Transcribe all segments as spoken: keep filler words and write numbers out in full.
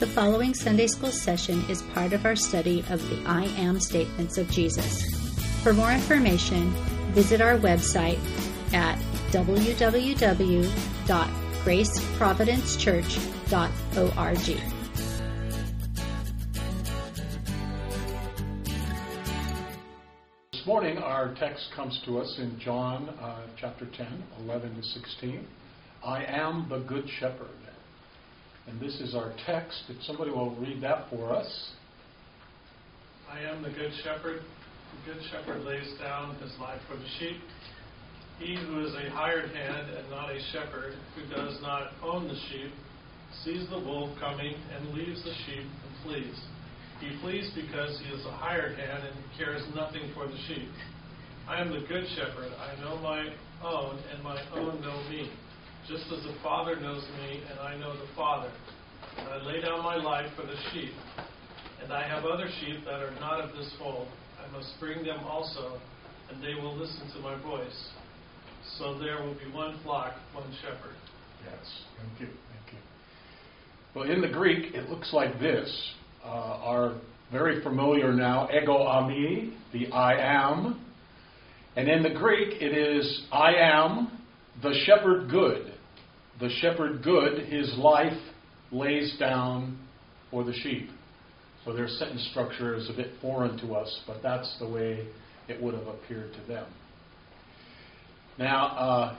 The following Sunday School session is part of our study of the I Am statements of Jesus. For more information, visit our website at w w w dot grace providence church dot org. This morning our text comes to us in John uh, chapter ten, eleven to sixteen. I am the Good Shepherd. And this is our text. If somebody will read that for us. I am the Good Shepherd. The Good Shepherd lays down his life for the sheep. He who is a hired hand and not a shepherd, who does not own the sheep, sees the wolf coming and leaves the sheep and flees. He flees because he is a hired hand and cares nothing for the sheep. I am the Good Shepherd. I know my own, and my own know me. Just as the Father knows me, and I know the Father. And I lay down my life for the sheep. And I have other sheep that are not of this fold. I must bring them also, and they will listen to my voice. So there will be one flock, one shepherd. Yes, thank you, thank you. Well, in the Greek, it looks like this. Uh, our very familiar now, ego ami, the I am. And in the Greek, it is I am the shepherd good. The shepherd good, his life lays down for the sheep. So their sentence structure is a bit foreign to us, but that's the way it would have appeared to them. Now, uh,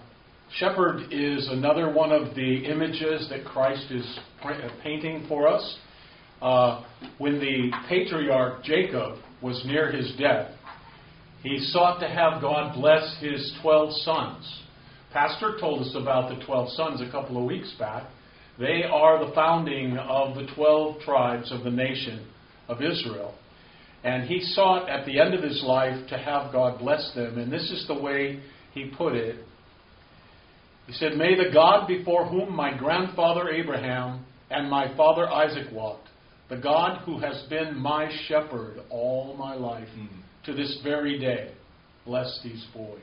shepherd is another one of the images that Christ is painting for us. Uh, when the patriarch Jacob was near his death, he sought to have God bless his twelve sons. Pastor told us about the twelve sons a couple of weeks back. They are the founding of the twelve tribes of the nation of Israel. And he sought at the end of his life to have God bless them. And this is the way he put it. He said, May the God before whom my grandfather Abraham and my father Isaac walked, the God who has been my shepherd all my life to this very day, bless these boys.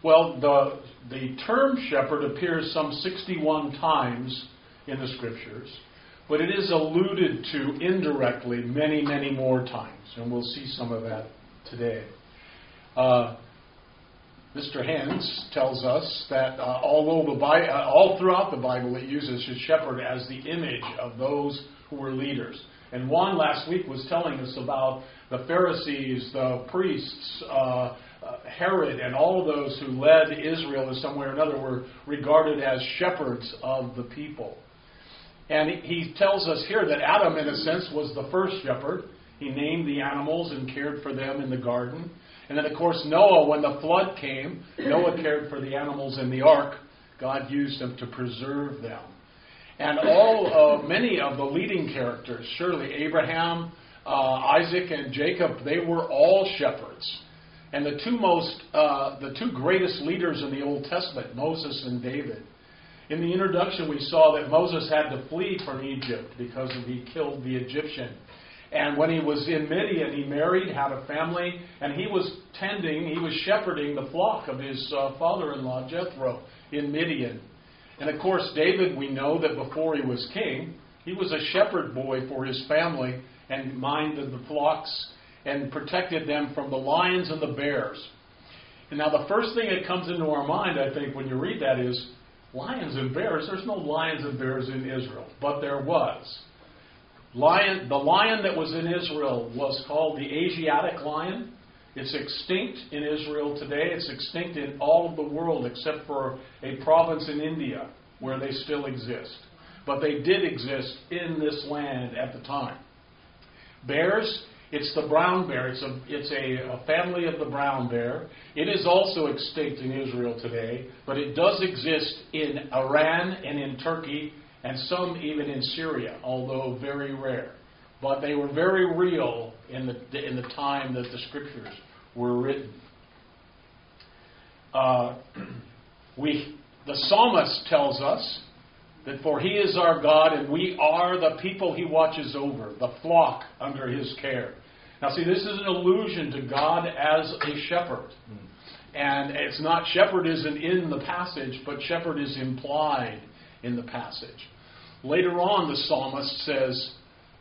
Well, the the term shepherd appears some sixty-one times in the Scriptures, but it is alluded to indirectly many, many more times, and we'll see some of that today. Uh, Mister Hans tells us that uh, although the Bi- uh, all throughout the Bible it uses his shepherd as the image of those who were leaders. And Juan last week was telling us about the Pharisees, the priests, uh, Uh, Herod and all of those who led Israel in some way or another were regarded as shepherds of the people. And he tells us here that Adam, in a sense, was the first shepherd. He named the animals and cared for them in the garden. And then, of course, Noah, when the flood came, Noah cared for the animals in the ark. God used them to preserve them. And all, uh, many of the leading characters, surely Abraham, uh, Isaac, and Jacob, they were all shepherds. And the two most, uh, the two greatest leaders in the Old Testament, Moses and David. In the introduction, we saw that Moses had to flee from Egypt because he killed the Egyptian. And when he was in Midian, he married, had a family, and he was tending, he was shepherding the flock of his uh, father-in-law, Jethro, in Midian. And of course, David, we know that before he was king, he was a shepherd boy for his family and minded the flocks and protected them from the lions and the bears. And now the first thing that comes into our mind, I think, when you read that is, lions and bears? There's no lions and bears in Israel. But there was. Lion, the lion that was in Israel was called the Asiatic lion. It's extinct in Israel today. It's extinct in all of the world except for a province in India where they still exist. But they did exist in this land at the time. Bears. It's the brown bear. It's a it's a, a family of the brown bear. It is also extinct in Israel today, but it does exist in Iran and in Turkey and some even in Syria, although very rare. But they were very real in the in the time that the Scriptures were written. Uh, we the psalmist tells us that for he is our God, and we are the people he watches over, the flock under his care. Now see, this is an allusion to God as a shepherd. And it's not, shepherd isn't in the passage, but shepherd is implied in the passage. Later on, the psalmist says,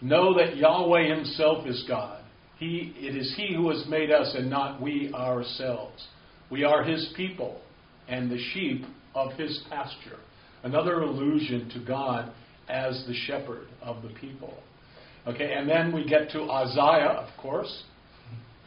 know that Yahweh himself is God. He, it is he who has made us and not we ourselves. We are his people and the sheep of his pasture. Another allusion to God as the shepherd of the people. Okay, and then we get to Isaiah, of course.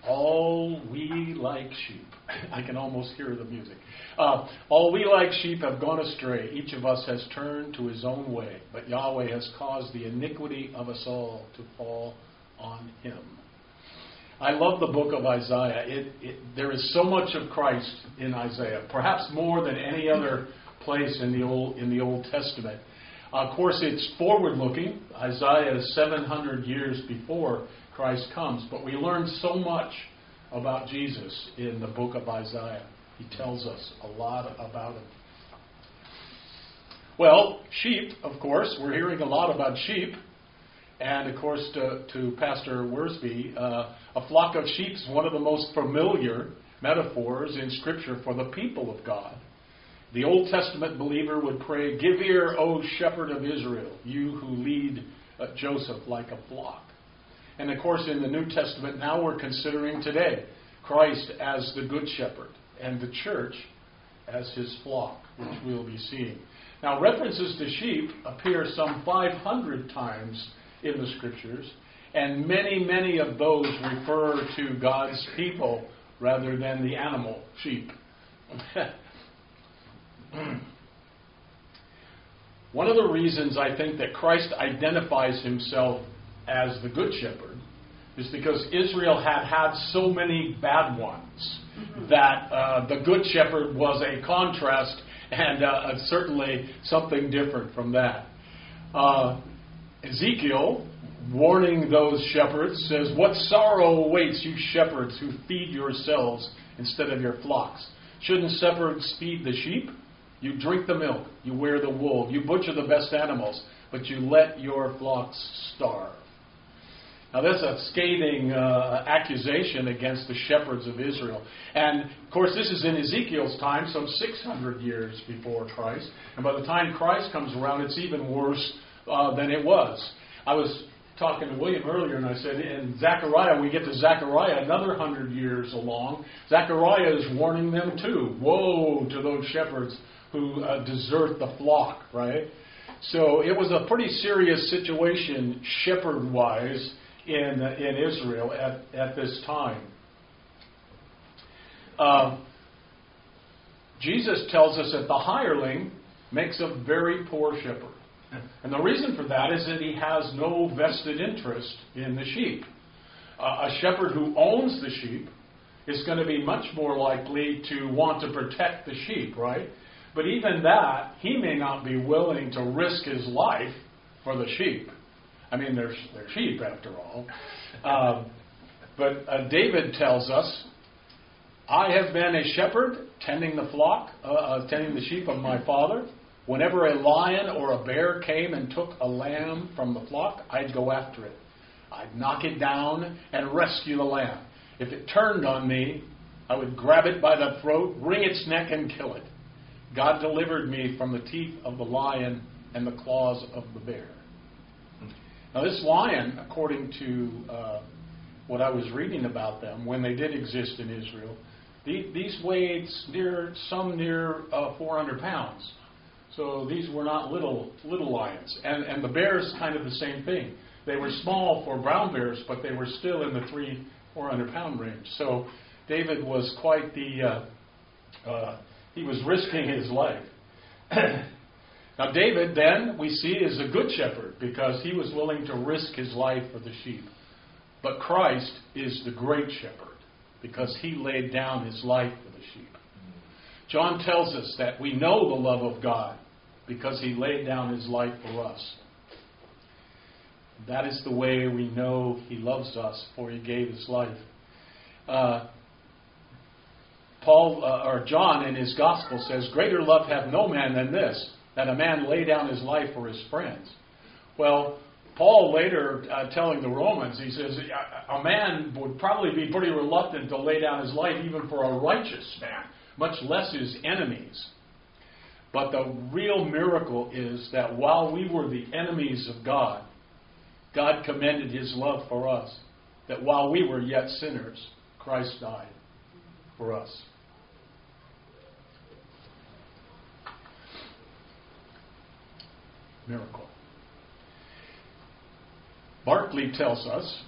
All we like sheep. I can almost hear the music. Uh, all we like sheep have gone astray. Each of us has turned to his own way. But Yahweh has caused the iniquity of us all to fall on him. I love the book of Isaiah. It, it, there is so much of Christ in Isaiah, perhaps more than any other place in the Old, in the Old Testament. Of course, it's forward-looking. Isaiah is seven hundred years before Christ comes. But we learn so much about Jesus in the book of Isaiah. He tells us a lot about him. Well, sheep, of course. We're hearing a lot about sheep. And, of course, to, to Pastor Worsby, uh, a flock of sheep is one of the most familiar metaphors in Scripture for the people of God. The Old Testament believer would pray, give ear, O shepherd of Israel, you who lead uh, Joseph like a flock. And, of course, in the New Testament, now we're considering today Christ as the good shepherd and the church as his flock, which we'll be seeing. Now, references to sheep appear some five hundred times in the Scriptures, and many, many of those refer to God's people rather than the animal, sheep. One of the reasons I think that Christ identifies himself as the Good Shepherd is because Israel had had so many bad ones that uh, the Good Shepherd was a contrast and uh, certainly something different from that. Uh, Ezekiel, warning those shepherds, says, what sorrow awaits you shepherds who feed yourselves instead of your flocks? Shouldn't shepherds feed the sheep? You drink the milk, you wear the wool, you butcher the best animals, but you let your flocks starve. Now that's a scathing uh, accusation against the shepherds of Israel. And of course this is in Ezekiel's time, some six hundred years before Christ. And by the time Christ comes around, it's even worse Uh, than it was. I was talking to William earlier, and I said, in Zechariah, we get to Zechariah another hundred years along. Zechariah is warning them too. Woe to those shepherds who uh, desert the flock, right? So it was a pretty serious situation, shepherd-wise, in in Israel at, at this time. Uh, Jesus tells us that the hireling makes a very poor shepherd. And the reason for that is that he has no vested interest in the sheep. Uh, a shepherd who owns the sheep is going to be much more likely to want to protect the sheep, right? But even that, he may not be willing to risk his life for the sheep. I mean, they're, they're sheep after all. Uh, but uh, David tells us, I have been a shepherd tending the flock, uh, uh, tending the sheep of my father. Whenever a lion or a bear came and took a lamb from the flock, I'd go after it. I'd knock it down and rescue the lamb. If it turned on me, I would grab it by the throat, wring its neck, and kill it. God delivered me from the teeth of the lion and the claws of the bear. Now this lion, according to uh, what I was reading about them, when they did exist in Israel, the, these weighed near, some near uh, four hundred pounds. So these were not little little lions. And and the bears, kind of the same thing. They were small for brown bears, but they were still in the three, four hundred pound range. So David was quite the, uh, uh, he was risking his life. Now David, then, we see is a good shepherd because he was willing to risk his life for the sheep. But Christ is the great shepherd because he laid down his life for the sheep. John tells us that we know the love of God because he laid down his life for us. That is the way we know he loves us, for he gave his life. Uh, Paul uh, or John in his gospel says, greater love hath no man than this, that a man lay down his life for his friends. Well, Paul later uh, telling the Romans, he says, a man would probably be pretty reluctant to lay down his life even for a righteous man, much less his enemies. But the real miracle is that while we were the enemies of God, God commended his love for us. That while we were yet sinners, Christ died for us. Miracle. Barclay tells us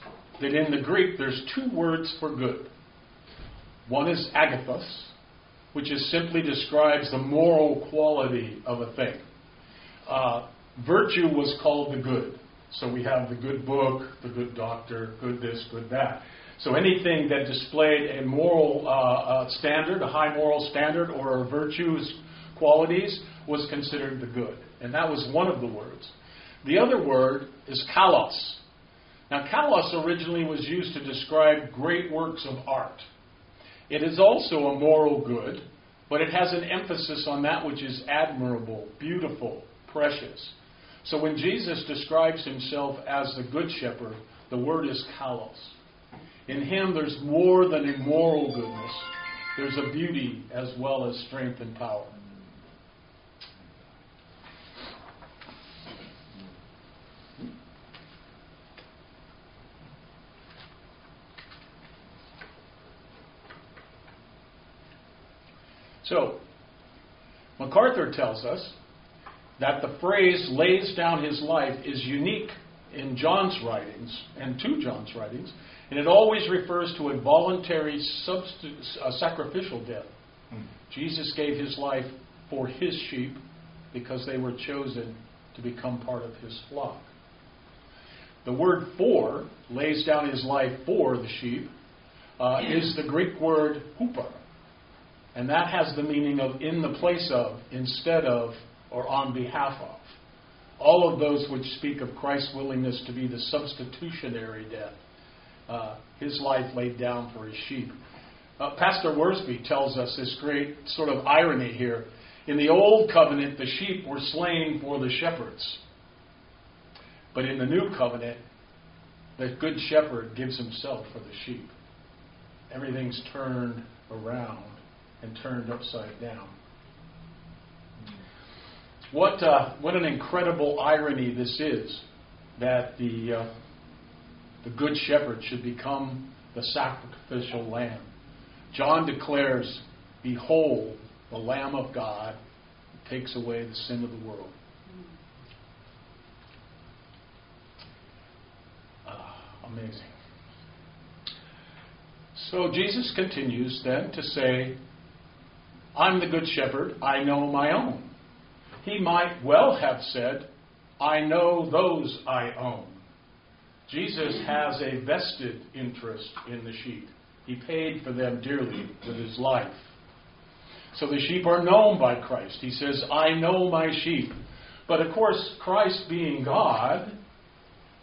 that in the Greek there's two words for good. One is agathos, which is simply describes the moral quality of a thing. Uh, virtue was called the good. So we have the good book, the good doctor, good this, good that. So anything that displayed a moral uh, uh, standard, a high moral standard, or a virtue's qualities was considered the good. And that was one of the words. The other word is kalos. Now kalos originally was used to describe great works of art. It is also a moral good, but it has an emphasis on that which is admirable, beautiful, precious. So when Jesus describes himself as the good shepherd, the word is kalos. In him there's more than a moral goodness. There's a beauty as well as strength and power. So, MacArthur tells us that the phrase lays down his life is unique in John's writings, and to John's writings, and it always refers to a voluntary subst- uh, sacrificial death. Hmm. Jesus gave his life for his sheep because they were chosen to become part of his flock. The word for, lays down his life for the sheep, uh, is the Greek word hupar. And that has the meaning of in the place of, instead of, or on behalf of. All of those which speak of Christ's willingness to be the substitutionary death. Uh, his life laid down for his sheep. Uh, Pastor Worsby tells us this great sort of irony here. In the old covenant, the sheep were slain for the shepherds. But in the new covenant, the good shepherd gives himself for the sheep. Everything's turned around and turned upside down. What uh, what an incredible irony this is, that the uh, the good shepherd should become the sacrificial lamb. John declares, "Behold, the Lamb of God who takes away the sin of the world." Uh, amazing. So Jesus continues then to say, I'm the good shepherd, I know my own. He might well have said, I know those I own. Jesus has a vested interest in the sheep. He paid for them dearly with his life. So the sheep are known by Christ. He says, I know my sheep. But of course, Christ being God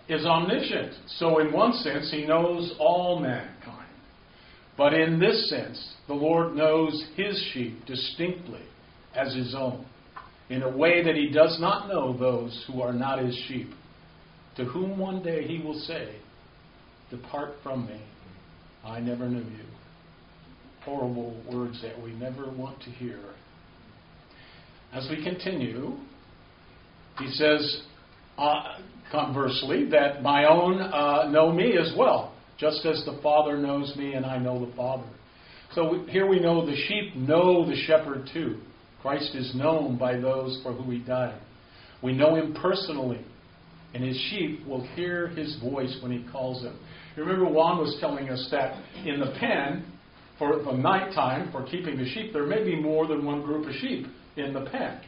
is omniscient. So in one sense, he knows all mankind. But in this sense, the Lord knows his sheep distinctly as his own, in a way that he does not know those who are not his sheep, to whom one day he will say, depart from me, I never knew you. Horrible words that we never want to hear. As we continue, he says, uh, conversely, that my own uh, know me as well, just as the Father knows me and I know the Father. So here we know the sheep know the shepherd too. Christ is known by those for whom he died. We know him personally, and his sheep will hear his voice when he calls them. Remember, Juan was telling us that in the pen, for the nighttime, for keeping the sheep, there may be more than one group of sheep in the pen.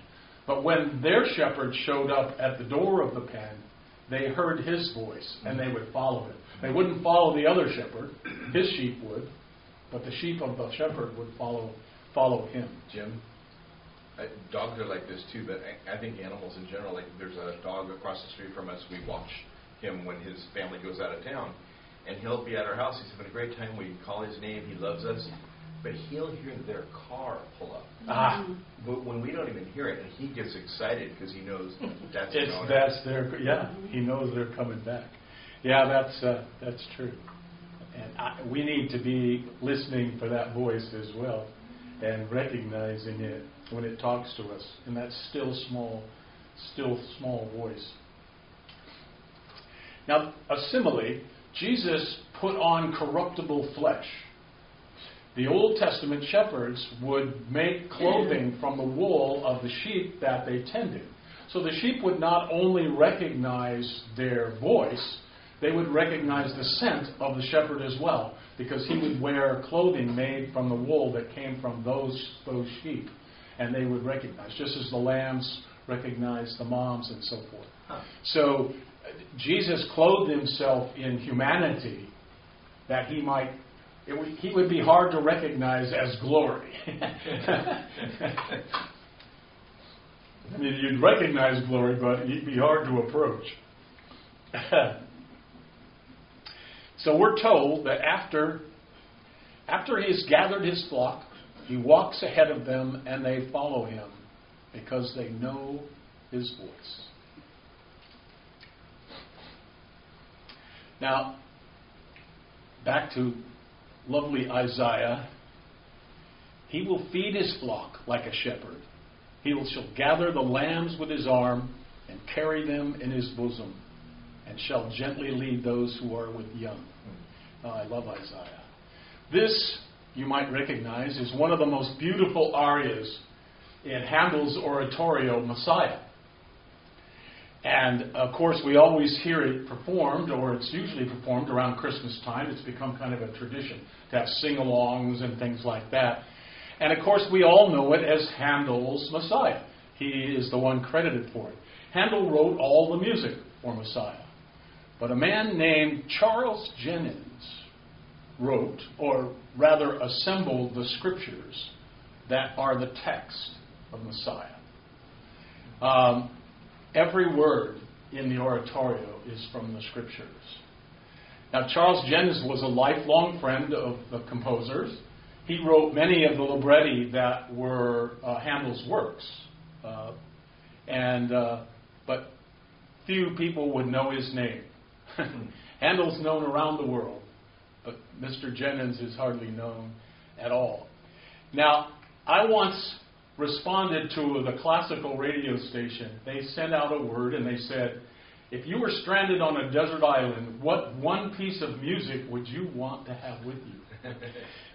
But when their shepherd showed up at the door of the pen, they heard his voice, and they would follow it. They wouldn't follow the other shepherd. His sheep would. But the sheep of the shepherd would follow follow him. Jim, I, dogs are like this too, but I, I think animals in general, like there's a dog across the street from us. We watch him when his family goes out of town. And he'll be at our house. He's having a great time. We call his name. He loves us. But he'll hear their car pull up. Ah. But when we don't even hear it, and he gets excited because he knows that's it's, that's their, yeah, he knows they're coming back. Yeah, that's uh, that's true, and I, we need to be listening for that voice as well, and recognizing it. when it talks to us in that still small, still small voice. Now, a simile, Jesus put on corruptible flesh. The Old Testament shepherds would make clothing from the wool of the sheep that they tended. So the sheep would not only recognize their voice, they would recognize the scent of the shepherd as well, because he would wear clothing made from the wool that came from those, those sheep, and they would recognize, just as the lambs recognize the moms and so forth. Huh. So Jesus clothed himself in humanity that he might... It would, he would be hard to recognize as glory. I mean, you'd recognize glory, but he'd be hard to approach. So we're told that after, after he's gathered his flock, he walks ahead of them and they follow him because they know his voice. Now, back to lovely Isaiah. He will feed his flock like a shepherd. He shall gather the lambs with his arm and carry them in his bosom, and shall gently lead those who are with young. Oh, I love Isaiah. This, you might recognize, is one of the most beautiful arias in Handel's oratorio, Messiah. And, of course, we always hear it performed, or it's usually performed around Christmas time. It's become kind of a tradition to have sing-alongs and things like that. And, of course, we all know it as Handel's Messiah. He is the one credited for it. Handel wrote all the music for Messiah. But a man named Charles Jennens wrote, or rather assembled, the scriptures that are the text of Messiah. Um... Every word in the oratorio is from the scriptures. Now, Charles Jennens was a lifelong friend of the composers. He wrote many of the libretti that were uh, Handel's works. Uh, and uh, but few people would know his name. Handel's known around the world, but Mister Jennens is hardly known at all. Now, I once... responded to the classical radio station. They sent out a word and they said, if you were stranded on a desert island, what one piece of music would you want to have with you?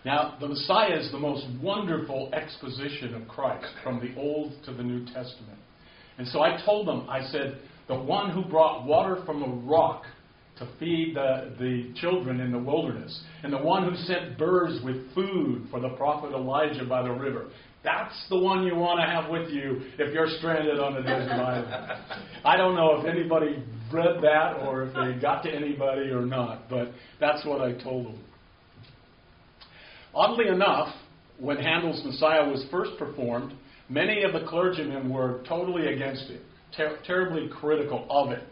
Now, the Messiah is the most wonderful exposition of Christ from the Old to the New Testament. And so I told them, I said, the one who brought water from a rock to feed the, the children in the wilderness, and the one who sent birds with food for the prophet Elijah by the river. That's the one you want to have with you if you're stranded on a desert island. I don't know if anybody read that or if they got to anybody or not, but that's what I told them. Oddly enough, when Handel's Messiah was first performed, many of the clergymen were totally against it, ter- terribly critical of it.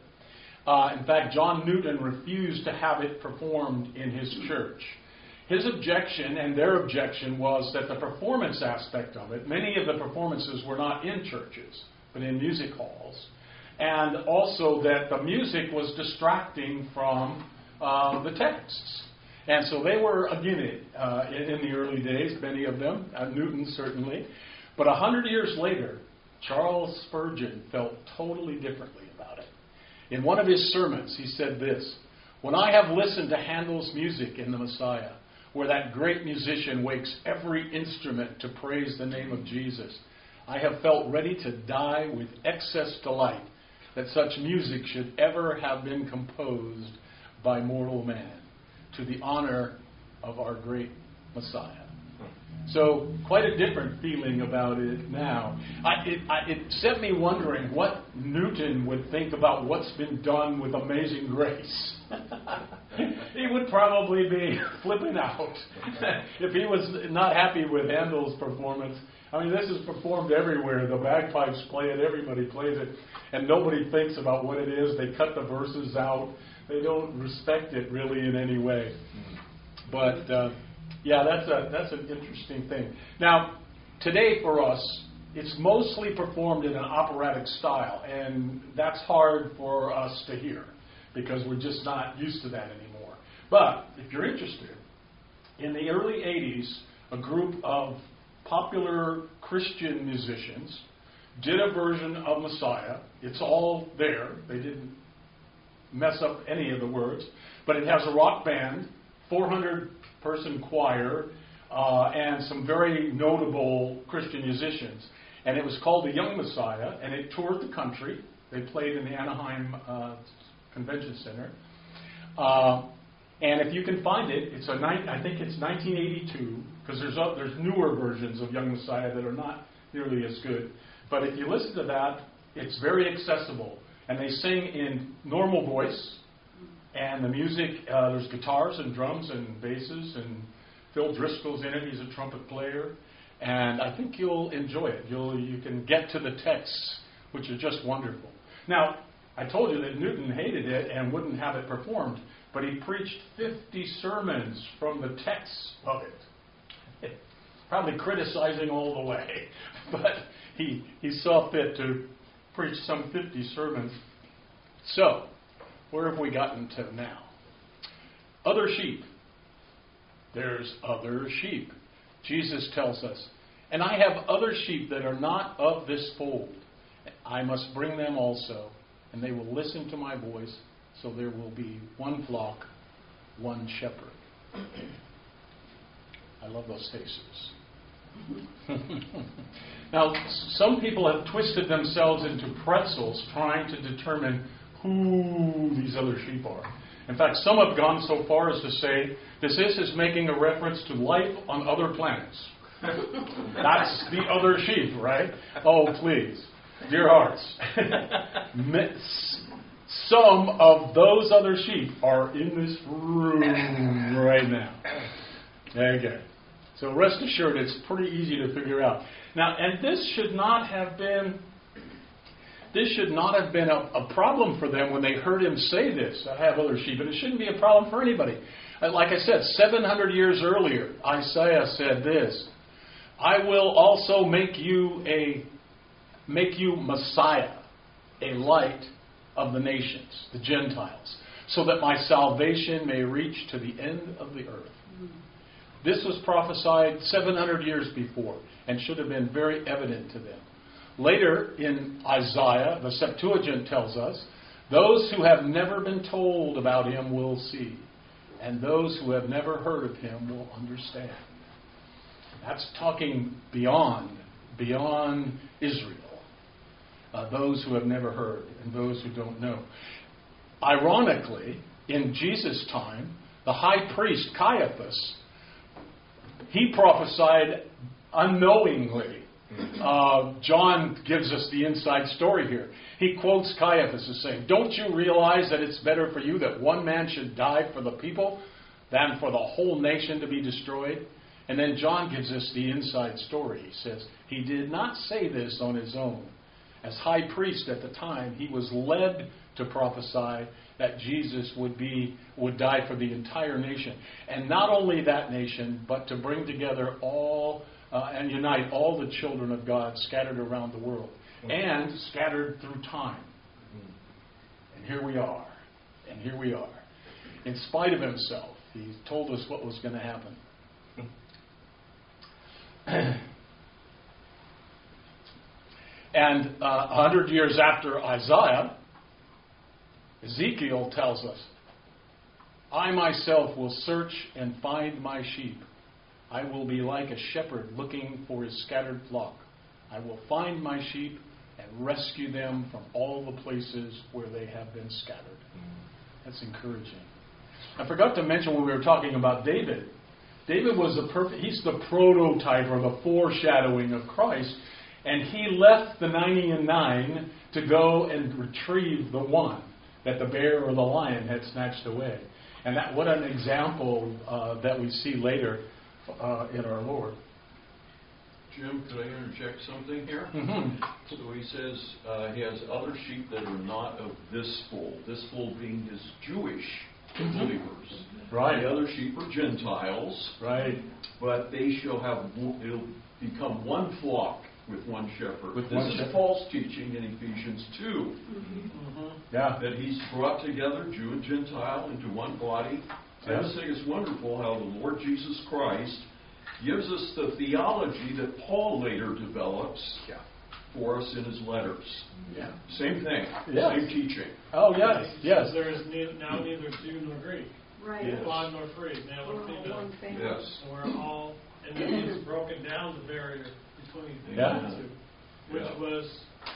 Uh, in fact, John Newton refused to have it performed in his church. His objection and their objection was that the performance aspect of it, many of the performances were not in churches, but in music halls, and also that the music was distracting from uh, the texts. And so they were again it uh, in, in the early days, many of them, uh, Newton certainly. But a hundred years later, Charles Spurgeon felt totally differently about it. In one of his sermons, he said this, "When I have listened to Handel's music in the Messiah, where that great musician wakes every instrument to praise the name of Jesus, I have felt ready to die with excess delight that such music should ever have been composed by mortal man, to the honor of our great Messiah." So, quite a different feeling about it now. I, it, I, it set me wondering what Newton would think about what's been done with Amazing Grace. He would probably be flipping out if he was not happy with Handel's performance. I mean, this is performed everywhere. The bagpipes play it, everybody plays it, and nobody thinks about what it is. They cut the verses out. They don't respect it really in any way. But... Uh, Yeah, that's a that's an interesting thing. Now, today for us, it's mostly performed in an operatic style, and that's hard for us to hear because we're just not used to that anymore. But if you're interested, in the early eighties, a group of popular Christian musicians did a version of Messiah. It's all there. They didn't mess up any of the words. But it has a rock band, four hundred person choir, uh, and some very notable Christian musicians. And it was called the Young Messiah, and it toured the country. They played in the Anaheim uh, Convention Center. Uh, and if you can find it, it's a ni- I think it's nineteen eighty-two, because there's, uh, there's newer versions of Young Messiah that are not nearly as good. But if you listen to that, it's very accessible. And they sing in normal voice, and the music, uh, there's guitars and drums and basses, and Phil Driscoll's in it, he's a trumpet player. And I think you'll enjoy it. You'll, you can get to the texts, which are just wonderful. Now, I told you that Newton hated it and wouldn't have it performed, but he preached fifty sermons from the texts of it. Probably criticizing all the way, but he, he saw fit to preach some fifty sermons. So, where have we gotten to now? Other sheep. There's other sheep. Jesus tells us, and I have other sheep that are not of this fold. I must bring them also, and they will listen to my voice, so there will be one flock, one shepherd. I love those faces. Now, some people have twisted themselves into pretzels trying to determine who these other sheep are. In fact, some have gone so far as to say this is making a reference to life on other planets. That's the other sheep, right? Oh, please. Dear hearts. Some of those other sheep are in this room right now. There you go. So rest assured, it's pretty easy to figure out. Now, and this should not have been... This should not have been a, a problem for them when they heard him say this. I have other sheep, and it shouldn't be a problem for anybody. Like I said, seven hundred years earlier, Isaiah said this, I will also make you a make you Messiah, a light of the nations, the Gentiles, so that my salvation may reach to the end of the earth. This was prophesied seven hundred years before and should have been very evident to them. Later in Isaiah, the Septuagint tells us, those who have never been told about him will see, and those who have never heard of him will understand. That's talking beyond, beyond Israel. Uh, those who have never heard and those who don't know. Ironically, in Jesus' time, the high priest Caiaphas, he prophesied unknowingly. Uh, John gives us the inside story here. He quotes Caiaphas as saying, don't you realize that it's better for you that one man should die for the people than for the whole nation to be destroyed? And then John gives us the inside story. He says, he did not say this on his own. As high priest at the time, he was led to prophesy that Jesus would be would die for the entire nation. And not only that nation, but to bring together all Uh, and unite all the children of God scattered around the world and scattered through time. And here we are. And here we are. In spite of himself, he told us what was going to happen. And a uh, hundred years after Isaiah, Ezekiel tells us, I myself will search and find my sheep. I will be like a shepherd looking for his scattered flock. I will find my sheep and rescue them from all the places where they have been scattered. That's encouraging. I forgot to mention when we were talking about David. David was the perfect, he's the prototype or the foreshadowing of Christ. And he left the ninety and nine to go and retrieve the one that the bear or the lion had snatched away. And that what an example uh, that we see later Uh, in our Lord. Jim, could I interject something here? Mm-hmm. So he says uh, he has other sheep that are not of this fold. This fold being his Jewish mm-hmm. believers. Right. The other sheep are Gentiles. Right. But they shall have it'll become one flock with one shepherd. With this one is shepherd. False teaching in Ephesians two. Mm-hmm. Mm-hmm. Yeah. That he's brought together Jew and Gentile into one body. I just think it's wonderful how the Lord Jesus Christ gives us the theology that Paul later develops yeah. for us in his letters. Yeah. Same thing. Yes. Same teaching. Oh, yes. Yes. There is now neither Jew nor Greek. Right. Yes. Bond nor free. Now we're, we're all one family. Yes. So we're all, and then he's broken down the barrier between the yeah. two, which yeah. was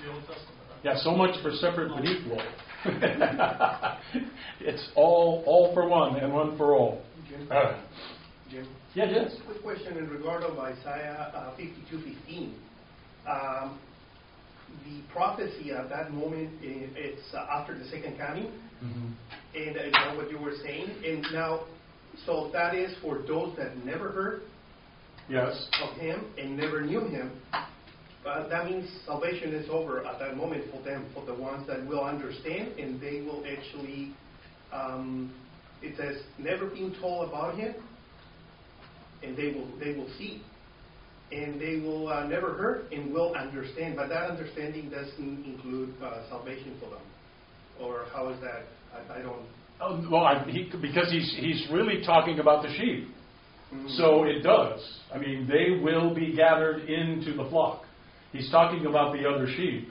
the Old Testament. Right? Yeah, so much for separate but equal. It's all all for one and one for all. Jim? All right. Jim? Yeah, yes. Quick question in regard of Isaiah uh, fifty-two fifteen. Um, the prophecy at that moment, it's uh, after the second coming. Mm-hmm. And uh, you know what you were saying. And now, so that is for those that never heard yes. of him and never knew him. But that means salvation is over at that moment for them, for the ones that will understand, and they will actually, um, it says, never been told about him, and they will they will see, and they will uh, never heard and will understand. But that understanding doesn't include uh, salvation for them. Or how is that? I, I don't. Oh, well, I, he, because he's he's really talking about the sheep. Mm-hmm. So it does. I mean, they will be gathered into the flock. He's talking about the other sheep,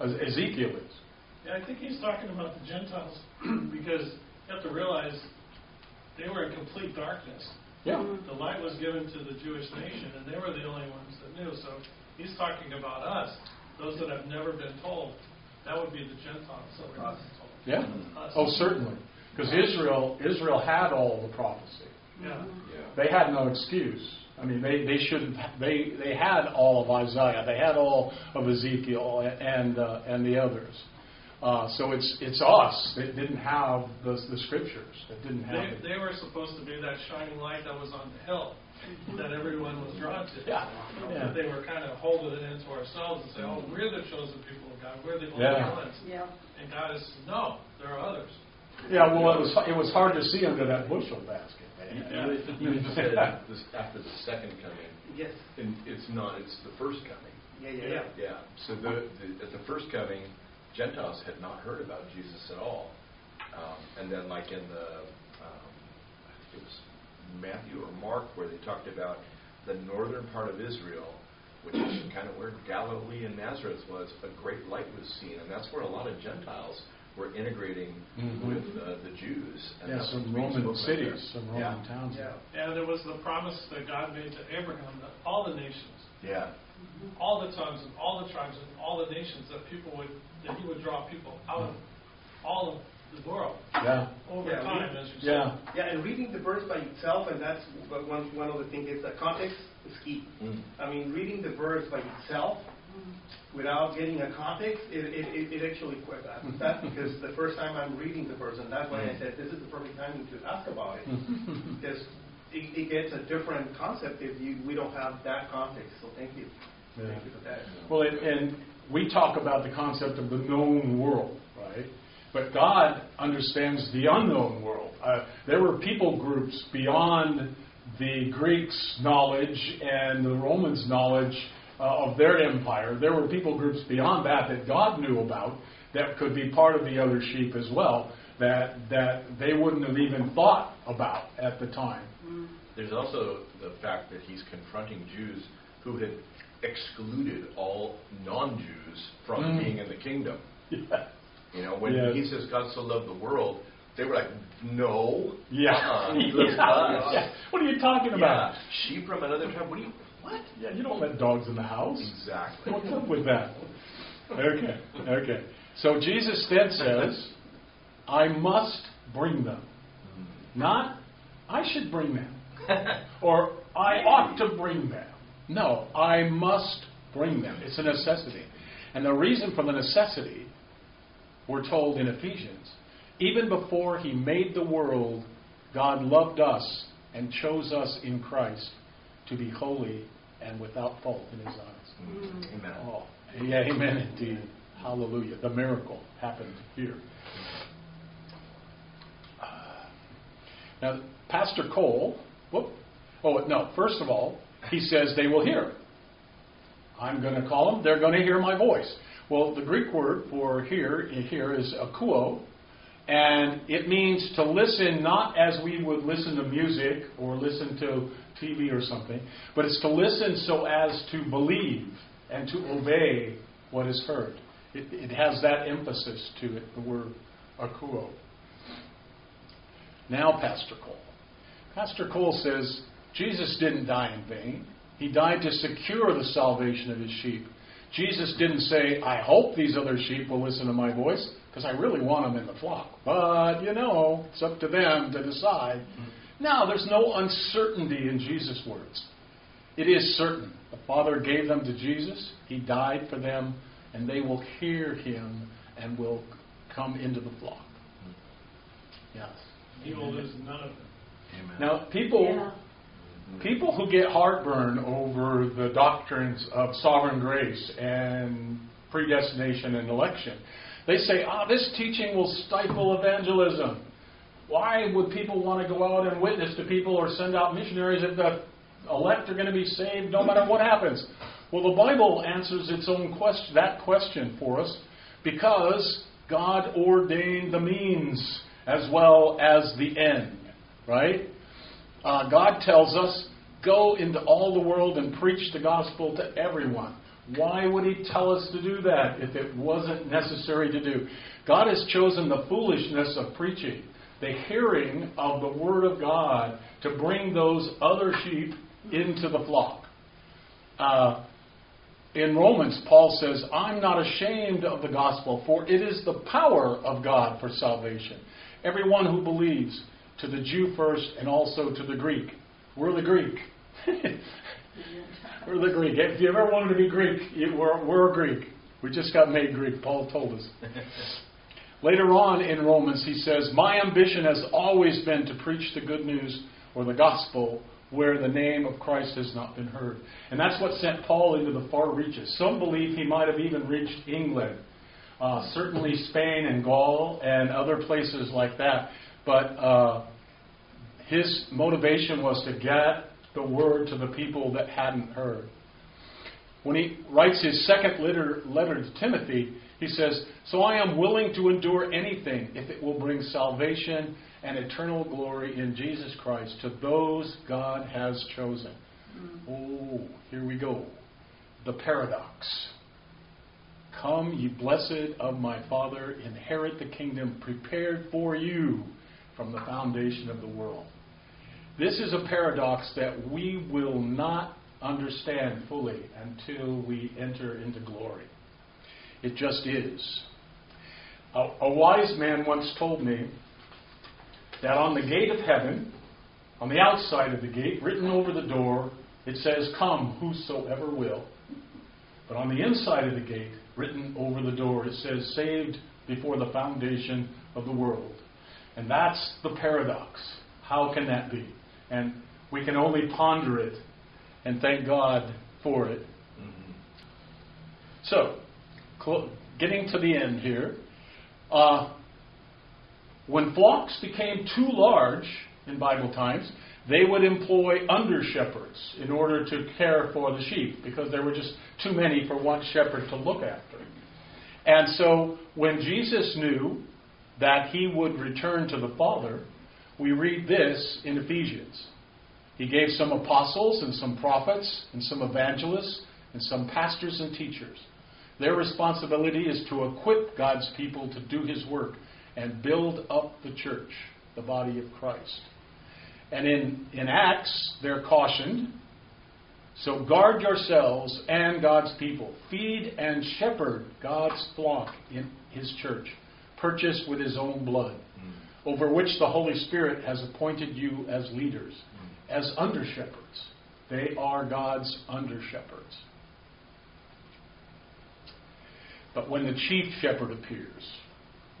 as Ezekiel is. Yeah, I think he's talking about the Gentiles because you have to realize they were in complete darkness. Yeah. The light was given to the Jewish nation, and they were the only ones that knew. So he's talking about us, those that have never been told. That would be the Gentiles that were not told. Yeah. Us. Oh, certainly, because Israel Israel had all the prophecy. Yeah. Yeah. They had no excuse. I mean, they, they should they they had all of Isaiah, they had all of Ezekiel and uh, and the others. Uh, so it's it's us that didn't have the the scriptures that didn't have. They, they were supposed to be that shining light that was on the hill that everyone was drawn to. Yeah. yeah. They were kind of holding it into ourselves and saying, "Oh, we're the chosen people of God. We're the only yeah. ones." Yeah. And God is no, there are others. Yeah. Well, it was it was hard to see under that bushel basket. Yeah. You know, just said after the second coming. Yes. And it's not, it's the first coming. Yeah, yeah, yeah. Yeah. So the, the, at the first coming, Gentiles had not heard about Jesus at all. Um, and then like in the, um, I think it was Matthew or Mark where they talked about the northern part of Israel, which is kind of where Galilee and Nazareth was, a great light was seen. And that's where a lot of Gentiles were integrating mm-hmm. with uh, the Jews. And yeah, some Roman cities, some Roman yeah. towns. Yeah. And there was the promise that God made to Abraham that all the nations, yeah. mm-hmm. all the tongues and all the tribes and all the nations, that people would, that he would draw people out of all of the world yeah. over yeah, time, reading, as you yeah. said. Yeah, and reading the verse by itself, and that's one, one of the things, is that context is key. Mm. I mean, reading the verse by itself, without getting a context, it, it, it actually quit that. That's because the first time I'm reading the verse, and that's why I said this is the perfect timing to ask about it, because it, it gets a different concept if you we don't have that context. So thank you, yeah. thank you for that. Well, and, and we talk about the concept of the known world, right? But God understands the unknown world. Uh, there were people groups beyond the Greeks' knowledge and the Romans' knowledge. Uh, of their empire. There were people groups beyond that that God knew about that could be part of the other sheep as well, that that they wouldn't have even thought about at the time. Mm. There's also the fact that he's confronting Jews who had excluded all non-Jews from mm. being in the kingdom. Yeah. You know, when yeah. he says God so loved the world, they were like, no. Yeah. Uh-uh, he loves yeah. us. Yeah. What are you talking about? Yeah. Sheep from another tribe? What are you... What? Yeah, you don't let dogs in the house. Exactly. What's up with that? Okay, okay. So Jesus then says, I must bring them. Not, I should bring them. Or, I ought to bring them. No, I must bring them. It's a necessity. And the reason for the necessity, we're told in Ephesians, even before he made the world, God loved us and chose us in Christ to be holy and without fault in his eyes. Amen. Oh, yeah, amen indeed. Hallelujah. The miracle happened here. Uh, now, Pastor Cole, whoop, oh, no, first of all, he says they will hear. I'm going to call them. They're going to hear my voice. Well, the Greek word for hear here is akouo, And it means to listen, not as we would listen to music or listen to T V or something, but it's to listen so as to believe and to obey what is heard. It, it has that emphasis to it, the word akouo. Now, Pastor Cole. Pastor Cole says, Jesus didn't die in vain. He died to secure the salvation of his sheep. Jesus didn't say, I hope these other sheep will listen to my voice, because I really want them in the flock. But, you know, it's up to them to decide. No, there's no uncertainty in Jesus' words. It is certain. The Father gave them to Jesus. He died for them, and they will hear him and will come into the flock. Yes. He will lose none of them. Amen. Now, people... Yeah. People who get heartburn over the doctrines of sovereign grace and predestination and election, they say, ah, this teaching will stifle evangelism. Why would people want to go out and witness to people or send out missionaries if the elect are going to be saved no matter what happens? Well, the Bible answers its own question, that question for us, because God ordained the means as well as the end, right? Uh, God tells us, go into all the world and preach the gospel to everyone. Why would he tell us to do that if it wasn't necessary to do? God has chosen the foolishness of preaching, the hearing of the word of God, to bring those other sheep into the flock. Uh, in Romans, Paul says, I'm not ashamed of the gospel, for it is the power of God for salvation. Everyone who believes, to the Jew first and also to the Greek. We're the Greek. We're the Greek. If you ever wanted to be Greek, we're, we're Greek. We just got made Greek. Paul told us. Later on in Romans, he says, my ambition has always been to preach the good news or the gospel where the name of Christ has not been heard. And that's what sent Paul into the far reaches. Some believe he might have even reached England, uh, certainly Spain and Gaul and other places like that. But uh, his motivation was to get the word to the people that hadn't heard. When he writes his second letter, letter to Timothy, he says, so I am willing to endure anything if it will bring salvation and eternal glory in Jesus Christ to those God has chosen. Oh, here we go. The paradox. Come, ye blessed of my Father, inherit the kingdom prepared for you from the foundation of the world. This is a paradox that we will not understand fully until we enter into glory. It just is. A, a wise man once told me that on the gate of heaven, on the outside of the gate, written over the door, it says, come, whosoever will. But on the inside of the gate, written over the door, it says, saved before the foundation of the world. And that's the paradox. How can that be? And we can only ponder it and thank God for it. Mm-hmm. So, cl- getting to the end here. Uh, when flocks became too large in Bible times, they would employ under-shepherds in order to care for the sheep because there were just too many for one shepherd to look after. And so when Jesus knew that he would return to the Father, we read this in Ephesians. He gave some apostles and some prophets and some evangelists and some pastors and teachers. Their responsibility is to equip God's people to do his work and build up the church, the body of Christ. And in, in Acts, they're cautioned. So guard yourselves and God's people. Feed and shepherd God's flock in his church, purchased with his own blood, mm. over which the Holy Spirit has appointed you as leaders, mm. as under-shepherds. They are God's under-shepherds. But when the chief shepherd appears,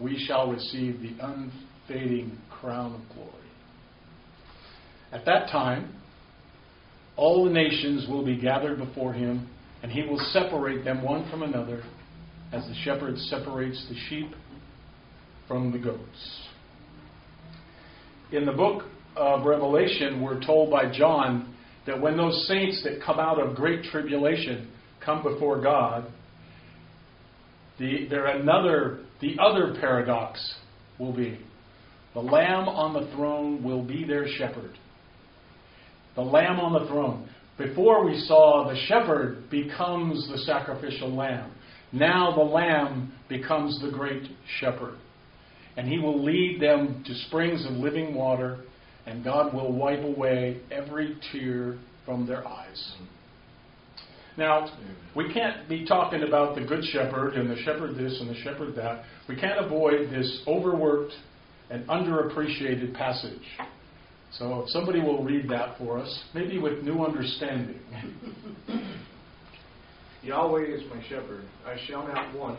we shall receive the unfading crown of glory. At that time, all the nations will be gathered before him, and he will separate them one from another, as the shepherd separates the sheep from the goats. In the book of Revelation, we're told by John that when those saints that come out of great tribulation come before God, the, there another the other paradox will be. The Lamb on the throne will be their shepherd. The Lamb on the throne. Before we saw the shepherd becomes the sacrificial lamb. Now the Lamb becomes the great shepherd. And he will lead them to springs of living water, and God will wipe away every tear from their eyes. Now, we can't be talking about the good shepherd and the shepherd this and the shepherd that. We can't avoid this overworked and underappreciated passage. So if somebody will read that for us, maybe with new understanding. Yahweh is my shepherd. I shall not want.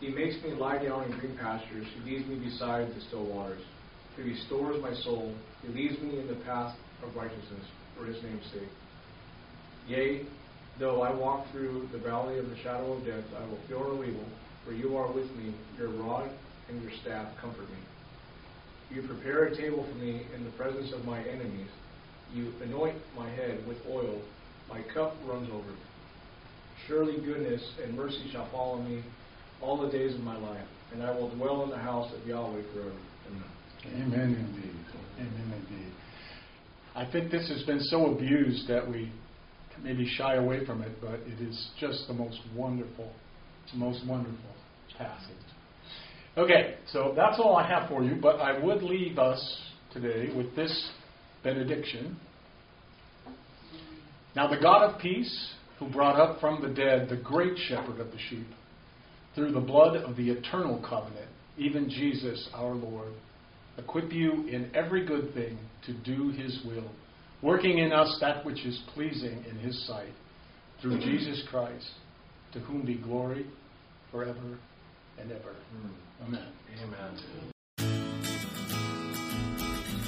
He makes me lie down in green pastures. He leads me beside the still waters. He restores my soul. He leads me in the path of righteousness for his name's sake. Yea, though I walk through the valley of the shadow of death, I will fear no evil, for you are with me. Your rod and your staff comfort me. You prepare a table for me in the presence of my enemies. You anoint my head with oil. My cup runs over. Surely goodness and mercy shall follow me all the days of my life, and I will dwell in the house of Yahweh forever. Amen. Amen indeed. Amen indeed. I think this has been so abused that we maybe shy away from it, but it is just the most wonderful, most wonderful passage. Okay, so that's all I have for you, but I would leave us today with this benediction. Now the God of peace, who brought up from the dead the great shepherd of the sheep, through the blood of the eternal covenant, even Jesus our Lord, equip you in every good thing to do his will, working in us that which is pleasing in his sight, through Jesus Christ, to whom be glory forever and ever. Amen. Amen.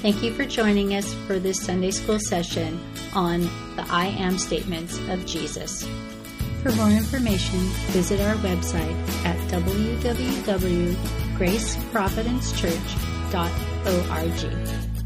Thank you for joining us for this Sunday school session on the I Am Statements of Jesus. For more information, visit our website at w w w dot grace providence church dot org.